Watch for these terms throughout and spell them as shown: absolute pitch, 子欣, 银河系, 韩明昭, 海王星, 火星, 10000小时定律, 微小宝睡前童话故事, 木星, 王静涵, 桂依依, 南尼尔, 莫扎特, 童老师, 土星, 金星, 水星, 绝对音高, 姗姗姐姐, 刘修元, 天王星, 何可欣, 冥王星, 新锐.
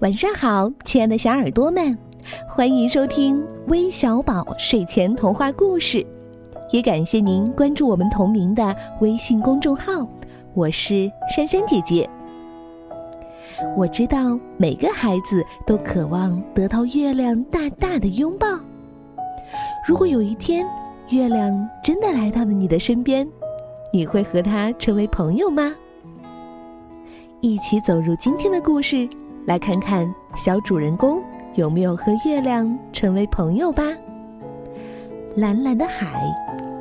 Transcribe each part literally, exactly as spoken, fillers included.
晚上好，亲爱的小耳朵们，欢迎收听微小宝睡前童话故事，也感谢您关注我们同名的微信公众号。我是珊珊姐姐。我知道每个孩子都渴望得到月亮大大的拥抱。如果有一天月亮真的来到了你的身边，你会和它成为朋友吗？一起走入今天的故事，来看看小主人公有没有和月亮成为朋友吧。蓝蓝的海，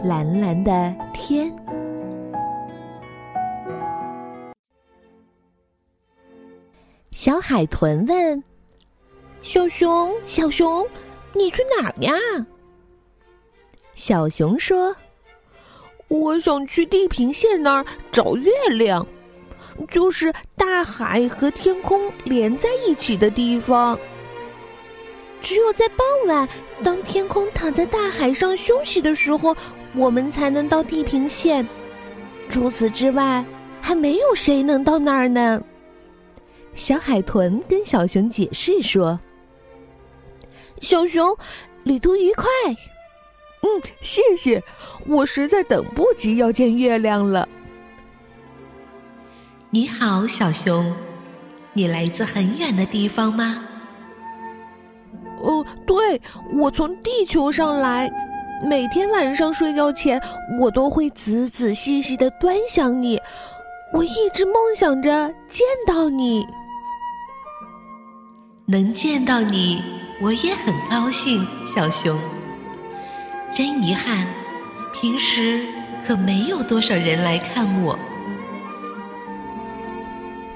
蓝蓝的天。小海豚问：小熊，小熊，你去哪儿呀？小熊说：我想去地平线那儿找月亮，就是大海和天空连在一起的地方。只有在傍晚，当天空躺在大海上休息的时候，我们才能到地平线。除此之外，还没有谁能到那儿呢。小海豚跟小熊解释说：小熊，旅途愉快。嗯，谢谢，我实在等不及要见月亮了。你好，小熊，你来自很远的地方吗？哦，对，我从地球上来，每天晚上睡觉前，我都会仔仔细细地端详你，我一直梦想着见到你。能见到你，我也很高兴，小熊。真遗憾，平时可没有多少人来看我。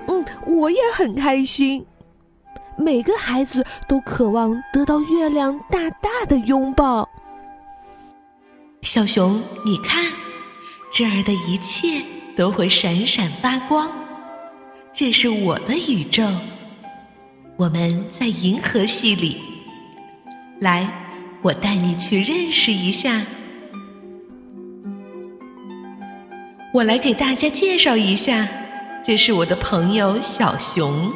嗯，我也很开心。每个孩子都渴望得到月亮大大的拥抱。小熊，你看，这儿的一切都会闪闪发光。这是我的宇宙，我们在银河系里。来，我带你去认识一下。我来给大家介绍一下，这是我的朋友小熊。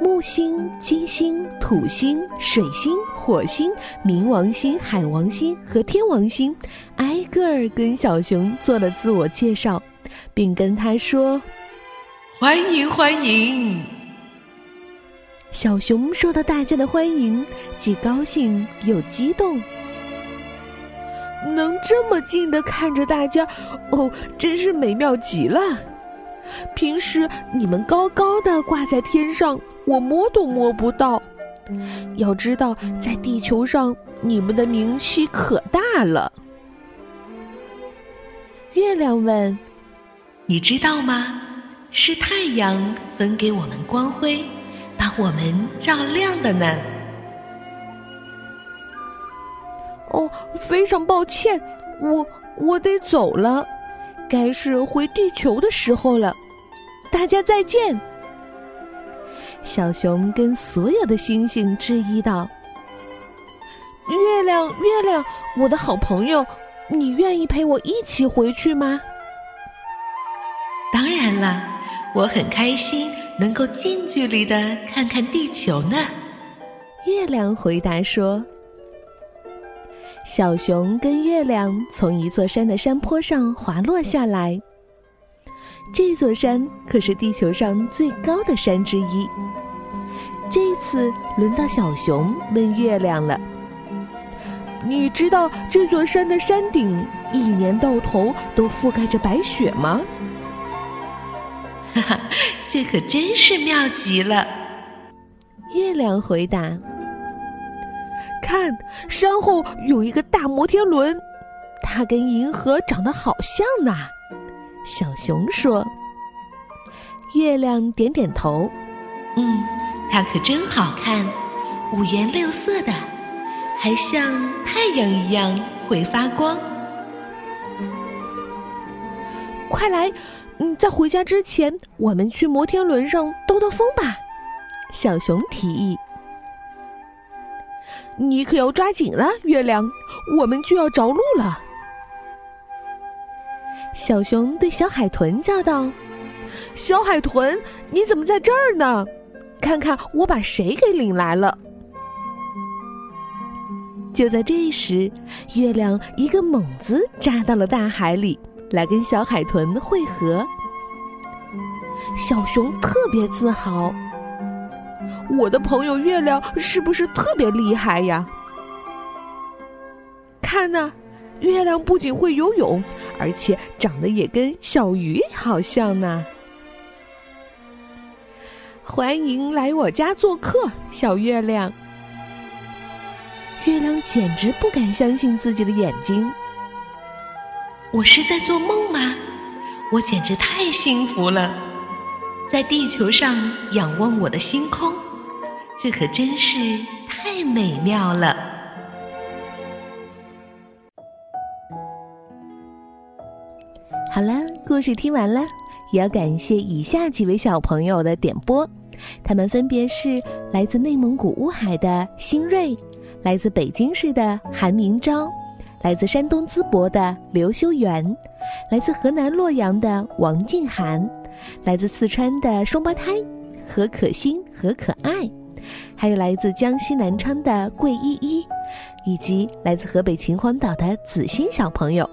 木星、金星、土星、水星、火星、冥王星、海王星和天王星挨个儿跟小熊做了自我介绍，并跟他说：欢迎欢迎。小熊受到大家的欢迎，既高兴又激动。能这么近地看着大家，哦，真是美妙极了。平时你们高高的挂在天上，我摸都摸不到。要知道，在地球上，你们的名气可大了。月亮问：你知道吗？是太阳分给我们光辉，把我们照亮的呢。哦，非常抱歉，我我得走了，该是回地球的时候了。大家再见。小熊跟所有的星星致意道：月亮，月亮，我的好朋友，你愿意陪我一起回去吗？当然了，我很开心能够近距离地看看地球呢。月亮回答说。小熊跟月亮从一座山的山坡上滑落下来。这座山可是地球上最高的山之一。这次轮到小熊问月亮了：你知道这座山的山顶一年到头都覆盖着白雪吗？哈哈，这可真是妙极了。月亮回答：看，山后有一个大摩天轮，它跟银河长得好像呢。小熊说。月亮点点头：嗯，它可真好看，五颜六色的，还像太阳一样会发光。快来，嗯，在回家之前，我们去摩天轮上兜兜风吧。小熊提议。你可要抓紧了，月亮，我们就要着陆了。小熊对小海豚叫道：小海豚，你怎么在这儿呢？看看我把谁给领来了。”就在这时，月亮一个猛子扎到了大海里，来跟小海豚会合。小熊特别自豪：“我的朋友月亮是不是特别厉害呀？看啊，月亮不仅会游泳，而且长得也跟小鱼好像呢。”欢迎来我家做客，小月亮。月亮简直不敢相信自己的眼睛。我是在做梦吗？我简直太幸福了，在地球上仰望我的星空，这可真是太美妙了。好了，故事听完了，也要感谢以下几位小朋友的点播，他们分别是来自内蒙古乌海的新锐，来自北京市的韩明昭，来自山东淄博的刘修元，来自河南洛阳的王静涵，来自四川的双胞胎何可欣和可爱，还有来自江西南昌的桂依依，以及来自河北秦皇岛的子欣小朋友。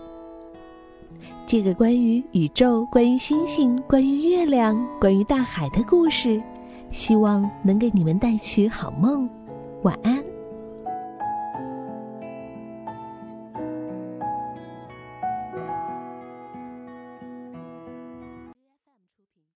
这个关于宇宙、关于星星、关于月亮、关于大海的故事，希望能给你们带去好梦，晚安。